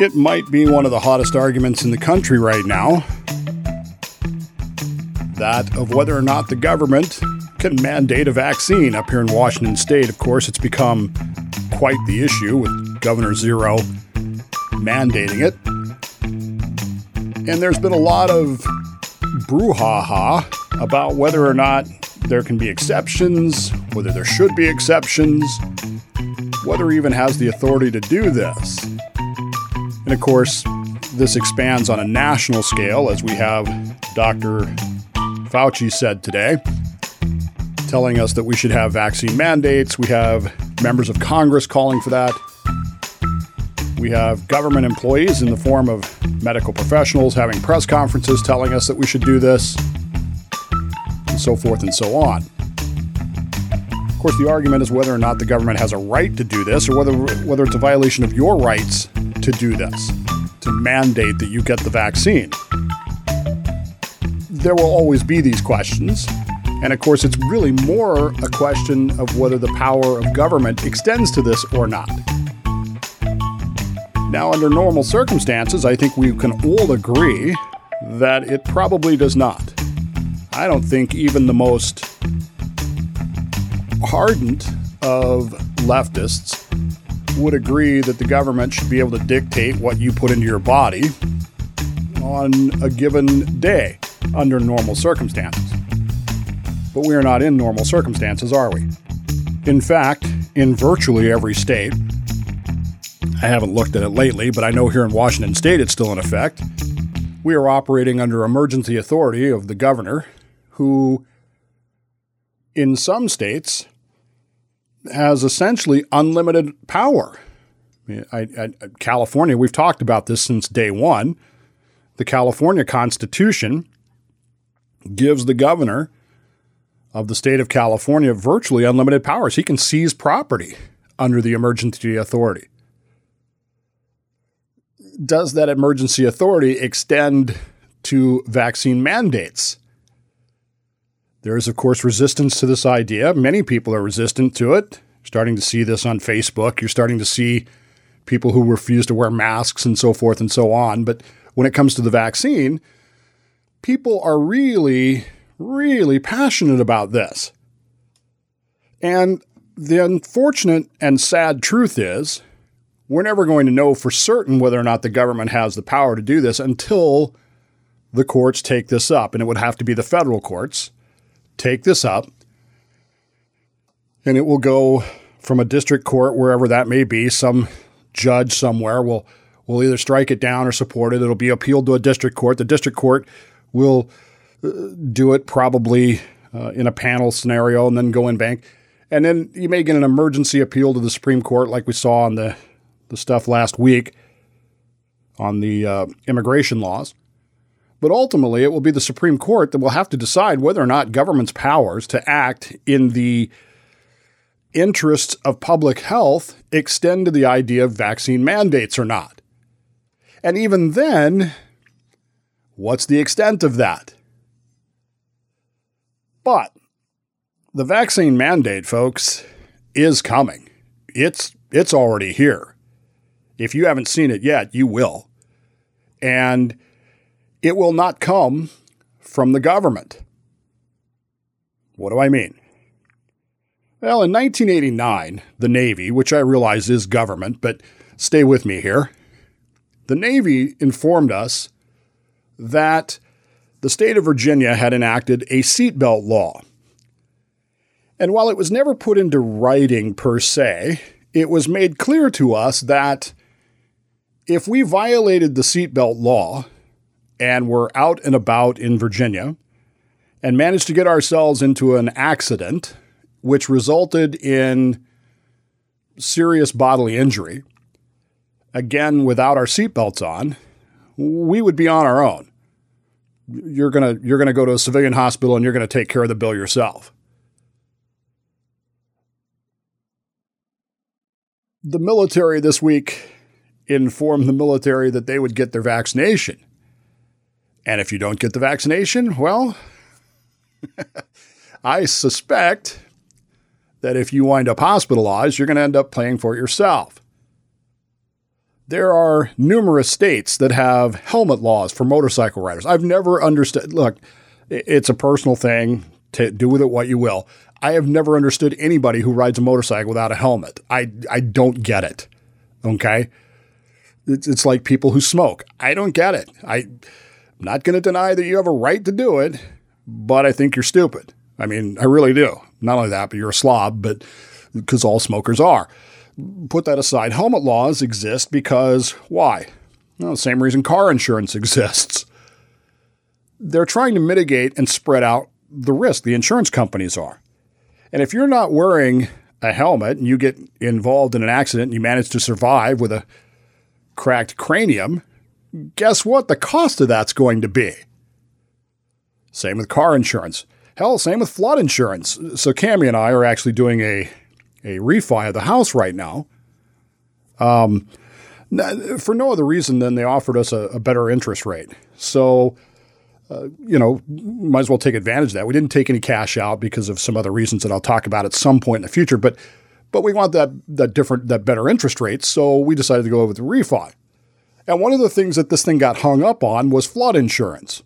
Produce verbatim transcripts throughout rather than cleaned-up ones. It might be one of the hottest arguments in the country right now, that of whether or not the government can mandate a vaccine. Up here in Washington state, of course, it's become quite the issue with Governor Zero mandating it. And there's been a lot of brouhaha about whether or not there can be exceptions, whether there should be exceptions, whether even has the authority to do this. And of course, this expands on a national scale, as we have Doctor Fauci said today, telling us that we should have vaccine mandates. We have members of Congress calling for that. We have government employees in the form of medical professionals having press conferences telling us that we should do this, and so forth and so on. Of course, the argument is whether or not the government has a right to do this, or whether whether it's a violation of your rights to do this, to mandate that you get the vaccine. There will always be these questions. And of course, it's really more a question of whether the power of government extends to this or not. Now, under normal circumstances, I think we can all agree that it probably does not. I don't think even the most hardened of leftists would agree that the government should be able to dictate what you put into your body on a given day under normal circumstances. But we are not in normal circumstances, are we? In fact, in virtually every state, I haven't looked at it lately, but I know here in Washington state it's still in effect, we are operating under emergency authority of the governor, who in some states has essentially unlimited power. I, I, California, we've talked about this since day one. The California Constitution gives the governor of the state of California virtually unlimited powers. He can seize property under the emergency authority. Does that emergency authority extend to vaccine mandates? There is, of course, resistance to this idea. Many people are resistant to it. You're starting to see this on Facebook. You're starting to see people who refuse to wear masks and so forth and so on. But when it comes to the vaccine, people are really... really passionate about this. And the unfortunate and sad truth is, we're never going to know for certain whether or not the government has the power to do this until the courts take this up. And it would have to be the federal courts take this up. And it will go from a district court, wherever that may be. Some judge somewhere will, will either strike it down or support it. It'll be appealed to a district court. The district court will do it probably uh, in a panel scenario and then go in bank. And then you may get an emergency appeal to the Supreme Court, like we saw on the, the stuff last week on the uh, immigration laws. But ultimately, it will be the Supreme Court that will have to decide whether or not government's powers to act in the interests of public health extend to the idea of vaccine mandates or not. And even then, what's the extent of that? But the vaccine mandate, folks, is coming. It's it's already here. If you haven't seen it yet, you will. And it will not come from the government. What do I mean? Well, in nineteen eighty-nine, the Navy, which I realize is government, but stay with me here, the Navy informed us that the state of Virginia had enacted a seatbelt law. And while it was never put into writing per se, it was made clear to us that if we violated the seatbelt law and were out and about in Virginia and managed to get ourselves into an accident which resulted in serious bodily injury, again, without our seatbelts on, we would be on our own. You're gonna you're gonna go to a civilian hospital and you're gonna take care of the bill yourself. The military this week informed the military that they would get their vaccination. And if you don't get the vaccination, well, I suspect that if you wind up hospitalized, you're gonna end up paying for it yourself. There are numerous states that have helmet laws for motorcycle riders. I've never understood. Look, it's a personal thing. To do with it what you will. I have never understood anybody who rides a motorcycle without a helmet. I, I don't get it. Okay? It's, it's like people who smoke. I don't get it. I, I'm not going to deny that you have a right to do it, but I think you're stupid. I mean, I really do. Not only that, but you're a slob, but because all smokers are. Put that aside. Helmet laws exist because why? Well, the same reason car insurance exists. They're trying to mitigate and spread out the risk. The insurance companies are. And if you're not wearing a helmet and you get involved in an accident and you manage to survive with a cracked cranium, guess what the cost of that's going to be? Same with car insurance. Hell, same with flood insurance. So Cammie and I are actually doing a, a refi of the house right now. Um, for no other reason than they offered us a, a better interest rate. So Uh, you know, might as well take advantage of that. We didn't take any cash out because of some other reasons that I'll talk about at some point in the future, but but we want that that different, that better interest rate, so we decided to go with the refi. And one of the things that this thing got hung up on was flood insurance.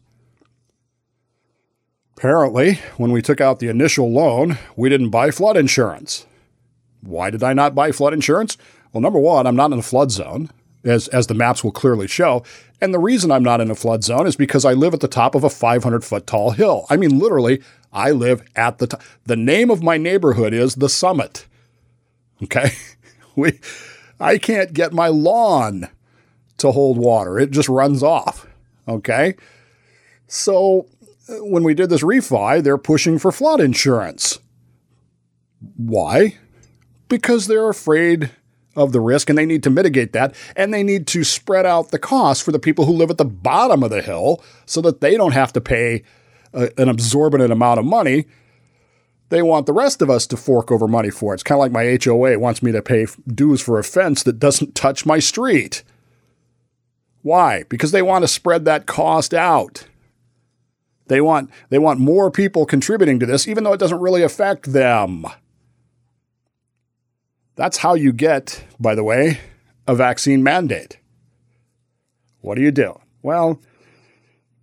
Apparently, when we took out the initial loan, we didn't buy flood insurance. Why did I not buy flood insurance? Well, number one, I'm not in a flood zone, as as the maps will clearly show. And the reason I'm not in a flood zone is because I live at the top of a five hundred foot tall hill. I mean, literally, I live at the top. The name of my neighborhood is The Summit. Okay? we, I can't get my lawn to hold water. It just runs off. Okay? So when we did this refi, they're pushing for flood insurance. Why? Because they're afraid of the risk, and they need to mitigate that, and they need to spread out the cost for the people who live at the bottom of the hill so that they don't have to pay a, an exorbitant amount of money. They want the rest of us to fork over money for it. It's kind of like my H O A wants me to pay dues for a fence that doesn't touch my street. Why? Because they want to spread that cost out. They want, they want more people contributing to this, even though it doesn't really affect them. That's how you get, by the way, a vaccine mandate. What do you do? Well,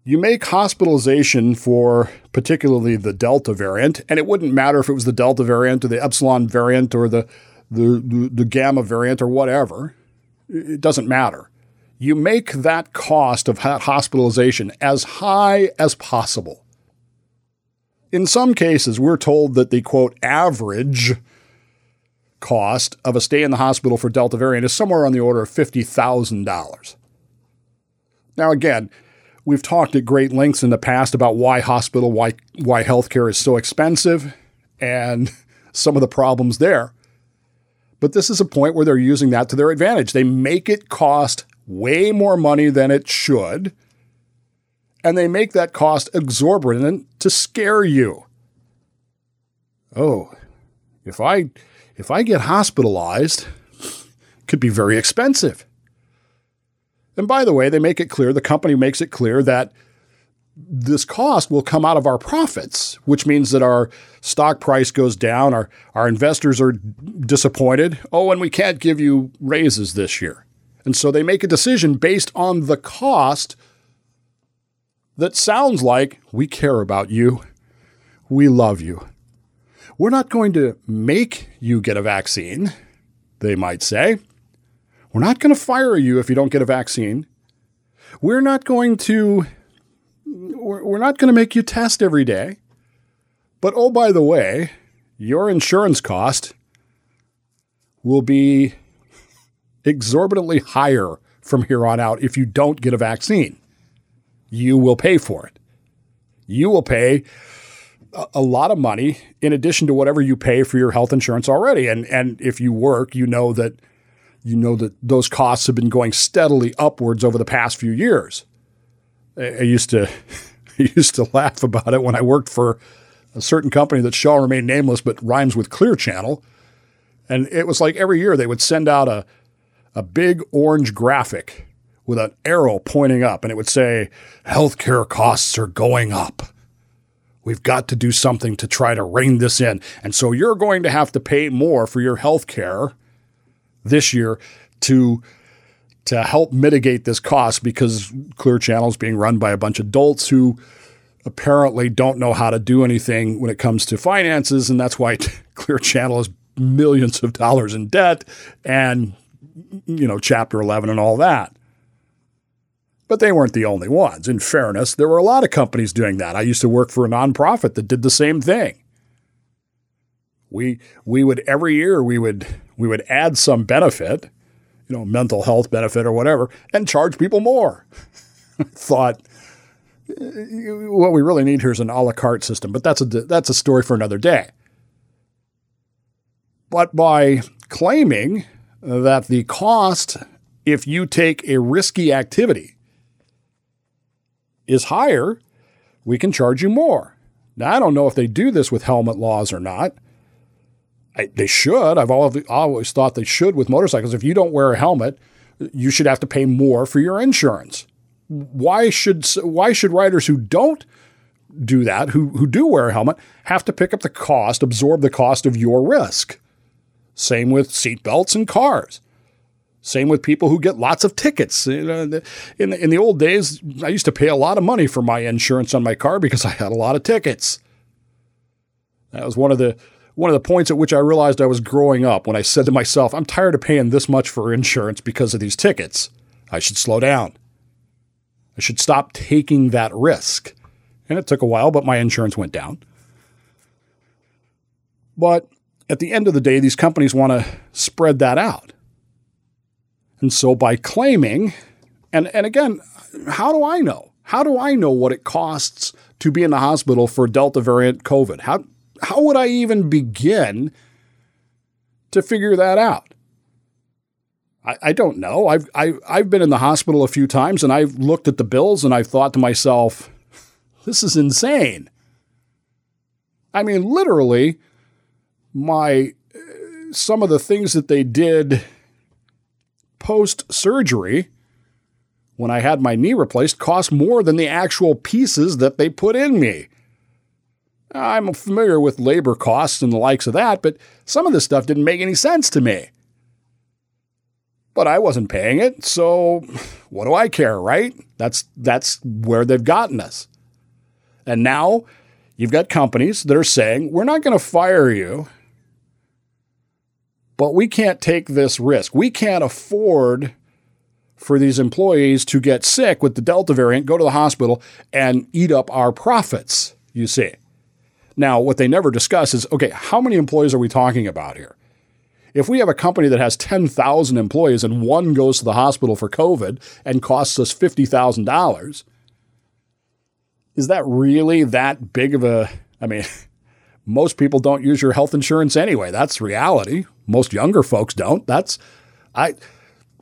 you make hospitalization for particularly the Delta variant, and it wouldn't matter if it was the Delta variant or the Epsilon variant or the, the, the, the Gamma variant or whatever. It doesn't matter. You make that cost of hospitalization as high as possible. In some cases, we're told that the, quote, average cost of a stay in the hospital for Delta variant is somewhere on the order of fifty thousand dollars. Now, again, we've talked at great lengths in the past about why hospital, why, why healthcare is so expensive and some of the problems there. But this is a point where they're using that to their advantage. They make it cost way more money than it should, and they make that cost exorbitant to scare you. Oh, if I... If I get hospitalized, it could be very expensive. And by the way, they make it clear, the company makes it clear that this cost will come out of our profits, which means that our stock price goes down, our, our investors are disappointed. Oh, and we can't give you raises this year. And so they make a decision based on the cost that sounds like, we care about you, we love you. We're not going to make you get a vaccine, they might say. We're not going to fire you if you don't get a vaccine. We're not going to we're not going to make you test every day. But oh, by the way, your insurance cost will be exorbitantly higher from here on out if you don't get a vaccine. You will pay for it. You will pay a lot of money in addition to whatever you pay for your health insurance already. And and if you work, you know that you know that those costs have been going steadily upwards over the past few years. I, I used to I used to laugh about it when I worked for a certain company that shall remain nameless but rhymes with Clear Channel. And it was like every year they would send out a a big orange graphic with an arrow pointing up, and it would say, healthcare costs are going up. We've got to do something to try to rein this in. And so you're going to have to pay more for your health care this year to to help mitigate this cost, because Clear Channel is being run by a bunch of adults who apparently don't know how to do anything when it comes to finances. And that's why Clear Channel is millions of dollars in debt and, you know, Chapter eleven and all that. But they weren't the only ones. In fairness, there were a lot of companies doing that. I used to work for a nonprofit that did the same thing. We we would every year we would we would add some benefit, you know, mental health benefit or whatever, and charge people more. I thought what we really need here is an a la carte system, but that's a that's a story for another day. But by claiming that the cost, if you take a risky activity, is higher, we can charge you more. Now, I don't know if they do this with helmet laws or not. I, they should. I've always, always thought they should with motorcycles. If you don't wear a helmet, you should have to pay more for your insurance. Why should why should riders who don't do that, who, who do wear a helmet, have to pick up the cost, absorb the cost of your risk? Same with seatbelts in cars. Same with people who get lots of tickets. You know, in the, in the old days, I used to pay a lot of money for my insurance on my car because I had a lot of tickets. That was one of the one of the points at which I realized I was growing up, when I said to myself, I'm tired of paying this much for insurance because of these tickets. I should slow down. I should stop taking that risk. And it took a while, but my insurance went down. But at the end of the day, these companies want to spread that out. And so by claiming, and, and again, how do I know? How do I know what it costs to be in the hospital for Delta variant COVID? How, how would I even begin to figure that out? I, I don't know. I've, I, I've been in the hospital a few times, and I've looked at the bills, and I've thought to myself, this is insane. I mean, literally, my some of the things that they did post-surgery, when I had my knee replaced, cost more than the actual pieces that they put in me. I'm familiar with labor costs and the likes of that, but some of this stuff didn't make any sense to me. But I wasn't paying it, so what do I care, right? That's, that's where they've gotten us. And now you've got companies that are saying, we're not going to fire you, but we can't take this risk. We can't afford for these employees to get sick with the Delta variant, go to the hospital, and eat up our profits, you see. Now, what they never discuss is, okay, how many employees are we talking about here? If we have a company that has ten thousand employees and one goes to the hospital for COVID and costs us fifty thousand dollars, is that really that big of a, I mean, most people don't use your health insurance anyway. That's reality. Most younger folks don't. That's I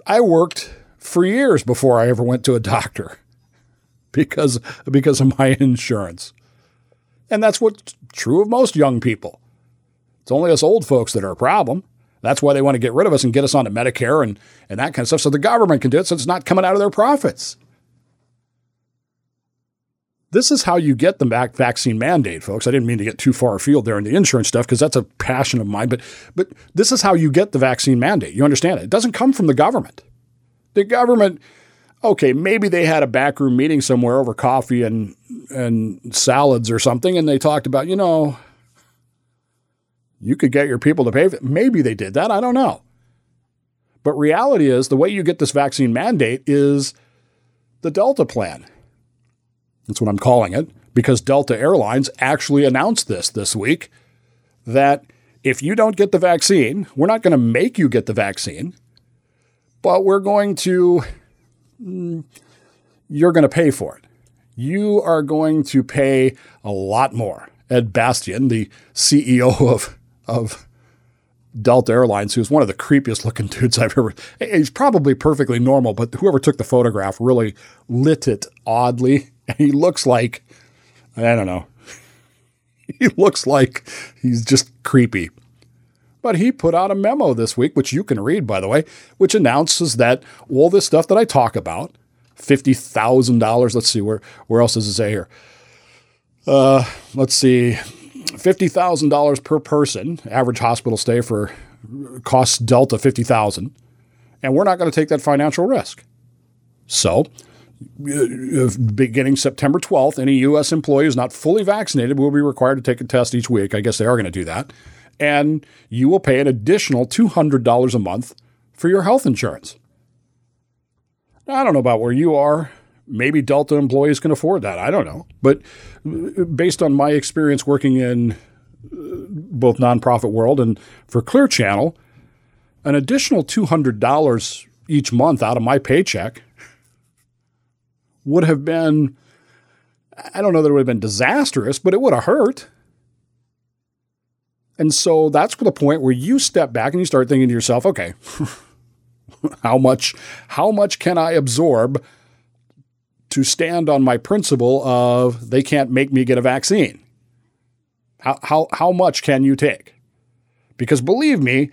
I worked for years before I ever went to a doctor because, because of my insurance. And that's what's true of most young people. It's only us old folks that are a problem. That's why they want to get rid of us and get us onto Medicare and, and that kind of stuff, so the government can do it, so it's not coming out of their profits. This is how you get the vaccine mandate, folks. I didn't mean to get too far afield there in the insurance stuff, because that's a passion of mine. But but this is how you get the vaccine mandate. You understand it. It doesn't come from the government. The government, okay, maybe they had a backroom meeting somewhere over coffee and and salads or something, and they talked about, you know, you could get your people to pay for it. Maybe they did that. I don't know. But reality is, the way you get this vaccine mandate is the Delta plan. That's what I'm calling it, because Delta Airlines actually announced this this week, that if you don't get the vaccine, we're not going to make you get the vaccine, but we're going to, you're going to pay for it. You are going to pay a lot more. Ed Bastian, the C E O of, of Delta Airlines, who's one of the creepiest looking dudes I've ever, he's probably perfectly normal, but whoever took the photograph really lit it oddly. He looks like, I don't know, he looks like he's just creepy. But he put out a memo this week, which you can read, by the way, which announces that all this stuff that I talk about, fifty thousand dollars, let's see, where, where else does it say here? Uh, let's see, fifty thousand dollars per person, average hospital stay for costs Delta fifty thousand dollars. and we're not going to take that financial risk. So beginning September twelfth, any U S employee who's not fully vaccinated will be required to take a test each week. I guess they are going to do that. And you will pay an additional two hundred dollars a month for your health insurance. I don't know about where you are. Maybe Delta employees can afford that. I don't know. But based on my experience working in both nonprofit world and for Clear Channel, an additional two hundred dollars each month out of my paycheck would have been, I don't know that it would have been disastrous, but it would have hurt. And so that's the point where you step back and you start thinking to yourself, okay, how much, how much can I absorb to stand on my principle of they can't make me get a vaccine? How, how, how much can you take? Because believe me,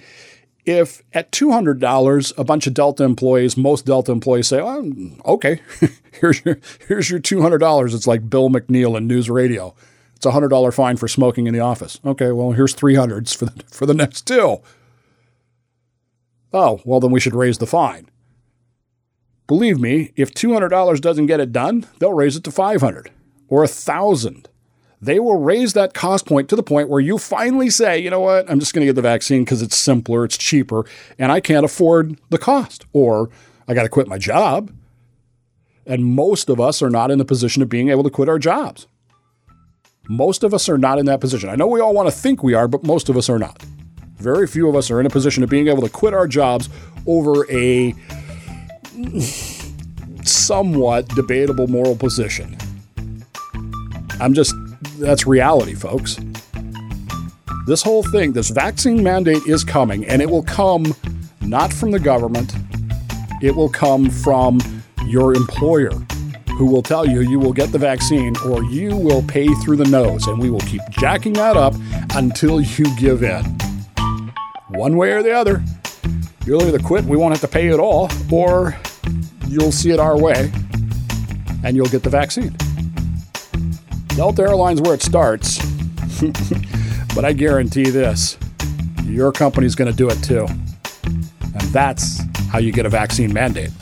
if at two hundred dollars, a bunch of Delta employees, most Delta employees say, well, okay, here's your, here's your two hundred dollars. It's like Bill McNeil in News Radio. It's a one hundred dollars fine for smoking in the office. Okay, well, here's three hundreds for the, for the next two. Oh, well, then we should raise the fine. Believe me, if two hundred dollars doesn't get it done, they'll raise it to five hundred dollars or one thousand dollars. They will raise that cost point to the point where you finally say, you know what, I'm just going to get the vaccine because it's simpler, it's cheaper, and I can't afford the cost, or I got to quit my job. And most of us are not in the position of being able to quit our jobs. Most of us are not in that position. I know we all want to think we are, but most of us are not. Very few of us are in a position of being able to quit our jobs over a somewhat debatable moral position. I'm just... That's reality, folks. This whole thing, this vaccine mandate is coming, and it will come not from the government. It will come from your employer, who will tell you you will get the vaccine or you will pay through the nose, and we will keep jacking that up until you give in. One way or the other, you'll either quit, we won't have to pay you at all, or you'll see it our way, and you'll get the vaccine. Delta Airlines where it starts, but I guarantee this, your company's going to do it too. And that's how you get a vaccine mandate.